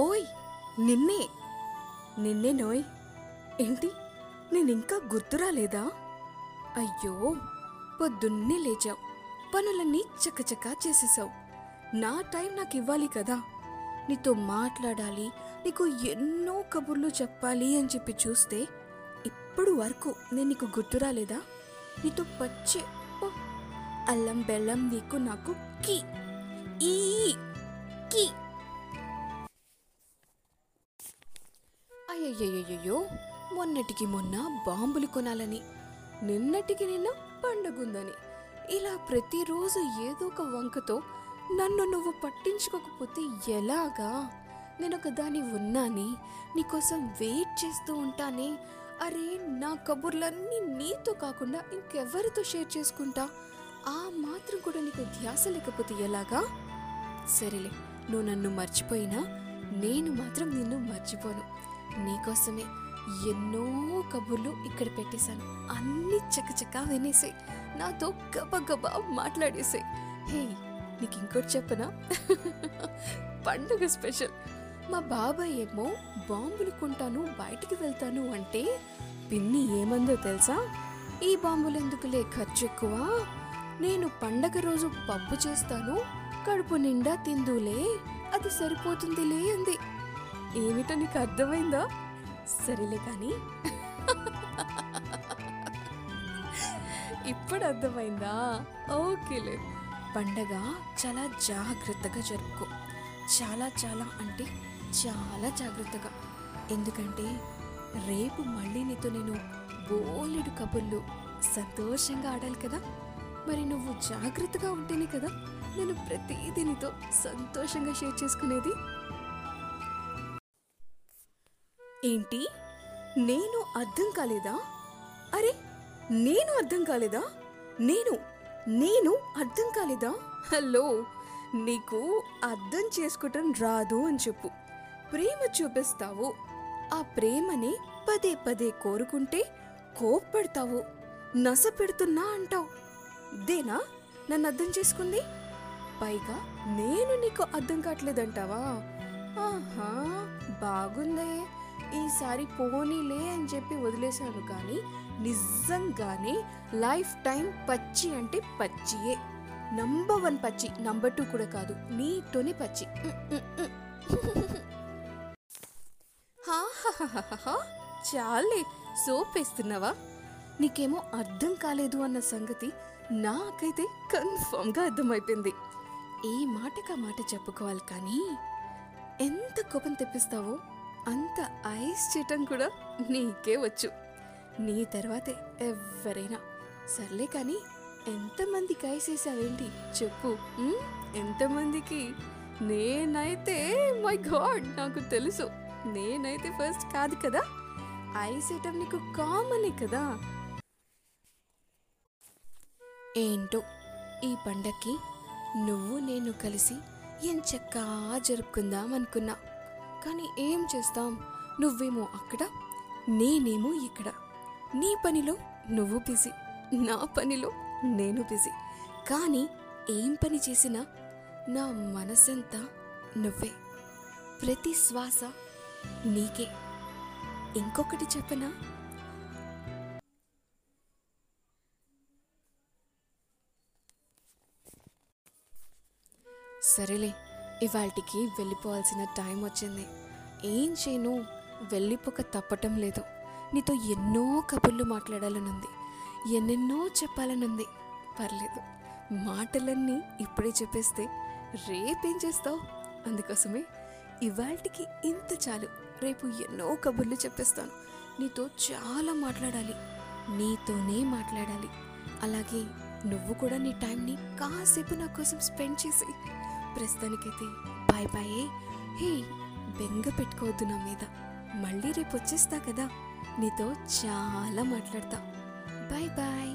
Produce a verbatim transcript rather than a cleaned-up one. ఓయ్ నిన్నే నిన్నే నోయ్. ఏంటి నేనింకా గుర్తురాలేదా? అయ్యో పొద్దున్నే లేచావు, పనులన్నీ చకచకా చేసేసావు. నా టైం నాకు ఇవ్వాలి కదా. నీతో మాట్లాడాలి, నీకు ఎన్నో కబుర్లు చెప్పాలి అని చెప్పి చూస్తే ఇప్పుడు వరకు నేను నీకు గుర్తురాలేదా? నీతో పచ్చే అల్లం బెల్లం నీకు నాకు కీ ఈ కీ. అయ్యయ్యో మొన్నటికి మొన్న బాంబులు కొనాలని, నిన్నటికి నిన్న పండగుందని, ఇలా ప్రతిరోజు ఏదో ఒక వంకతో నన్ను నువ్వు పట్టించుకోకపోతే ఎలాగా? నేను ఒకదాని ఉన్నానే, నీకోసం వెయిట్ చేస్తూ ఉంటానే. అరే నా కబుర్లన్నీ నీతో కాకుండా ఇంకెవరితో షేర్ చేసుకుంటా? ఆ మాత్రం కూడా నీకు ధ్యాస లేకపోతే ఎలాగా? సరేలే, నువ్వు నన్ను మర్చిపోయినా నేను మాత్రం నిన్ను మర్చిపోను. నీకోసమే ఎన్నో కబుర్లు ఇక్కడ పెట్టేశాను, అన్నీ చకచకా వినేసాయి, నాతో గబగబా మాట్లాడేసాయి. హే నీకు ఇంకోటి చెప్పనా, పండుగ స్పెషల్. మా బాబాయ్ ఏమో బాంబులు కొంటాను బయటికి వెళ్తాను అంటే పిన్ని ఏమందో తెలుసా? ఈ బాంబులు ఎందుకులే, ఖర్చు ఎక్కువ, నేను పండగ రోజు పప్పు చేస్తాను, కడుపు నిండా తిందులే, అది సరిపోతుందిలే అంది. ఏమిటో నీకు అర్థమైందా? సరేలే కానీ ఇప్పుడు అర్థమైందా? ఓకేలే, పండగ చాలా జాగ్రత్తగా జరుపుకో. చాలా చాలా అంటే చాలా జాగ్రత్తగా. ఎందుకంటే రేపు మళ్ళీ నీతో నేను బోలెడు కబుర్లు సంతోషంగా ఆడాలి కదా. మరి నువ్వు జాగ్రత్తగా ఉంటేనే కదా నేను ప్రతిదీ నీతో సంతోషంగా షేర్ చేసుకునేది. ఏంటి నేను అర్థం కాలేదా? అరే నేను అర్థం కాలేదా? నేను నేను అర్థం కాలేదా? హలో, నీకు అర్థం చేసుకోవటం రాదు అని చెప్పు. ప్రేమ చూపిస్తావు, ఆ ప్రేమని పదే పదే కోరుకుంటే కోప్పడతావు, నస పెడుతున్నా అంటావు. దేనా నన్ను అర్థం చేసుకుంది? పైగా నేను నీకు అర్థం కావట్లేదంటావా? ఆహా బాగుందే, ఈసారి పోనీలే అని చెప్పి వదిలేశాను. కానీ నిజంగానే లైఫ్ టైం పచ్చి అంటే పచ్చియే. నంబర్ వన్ పచ్చి, నంబర్ టూ కూడా కాదు, నీతోనే పచ్చి. చాలే సోప్ వేస్తున్నావా? నీకేమో అర్థం కాలేదు అన్న సంగతి నాకైతే కన్ఫర్మ్గా అర్థమైపోయింది. ఏ మాటకా మాట చెప్పుకోవాలి కానీ ఎంత కోపం తెప్పిస్తావో అంత ఐస్ చేయటం కూడా నీకే వచ్చు. నీ తర్వాతే ఎవరైనా. సర్లే కానీ ఎంతమందికి ఐస్ వేసావేంటి చెప్పు? ఎంతమందికి? నేనైతే మై గాడ్ నాకు తెలుసు, నేనైతే ఫస్ట్ కాదు కదా. ఐస్ వేయటం నీకు కామనే కదా. ఏంటో ఈ పండక్కి నువ్వు నేను కలిసి ఏం చక్కా జరుపుకుందాం అనుకున్నా. కానీ ఏం చేస్తాం, నువ్వేమో అక్కడ, నేనేమో ఇక్కడ. నీ పనిలో నువ్వు బిజీ, నా పనిలో నేను బిజీ. కానీ ఏం పని చేసినా నా మనసంతా నువ్వే, ప్రతి శ్వాస నీకే. ఇంకొకటి చెప్పనా, సరేలే ఇవాళకి వెళ్ళిపోవాల్సిన టైం వచ్చింది. ఏం చేయను, వెళ్ళిపోక తప్పటం లేదు. నీతో ఎన్నో కబుర్లు మాట్లాడాలనుంది, ఎన్నెన్నో చెప్పాలనుంది. పర్లేదు, మాటలన్నీ ఇప్పుడే చెప్పేస్తే రేపేం చేస్తావు? అందుకోసమే ఇవాళకి ఇంత చాలు. రేపు ఎన్నో కబుర్లు చెప్పేస్తాను, నీతో చాలా మాట్లాడాలి, నీతోనే మాట్లాడాలి. అలాగే నువ్వు కూడా నీ టైంని కాసేపు నా కోసం స్పెండ్ చేసి. ప్రస్తుతానికైతే బాయ్ బాయే. హే బెంగ పెట్టుకోవద్దు నా మీద, మళ్ళీ రేపు వచ్చేస్తా కదా, నీతో చాలా మాట్లాడతా. Bye bye.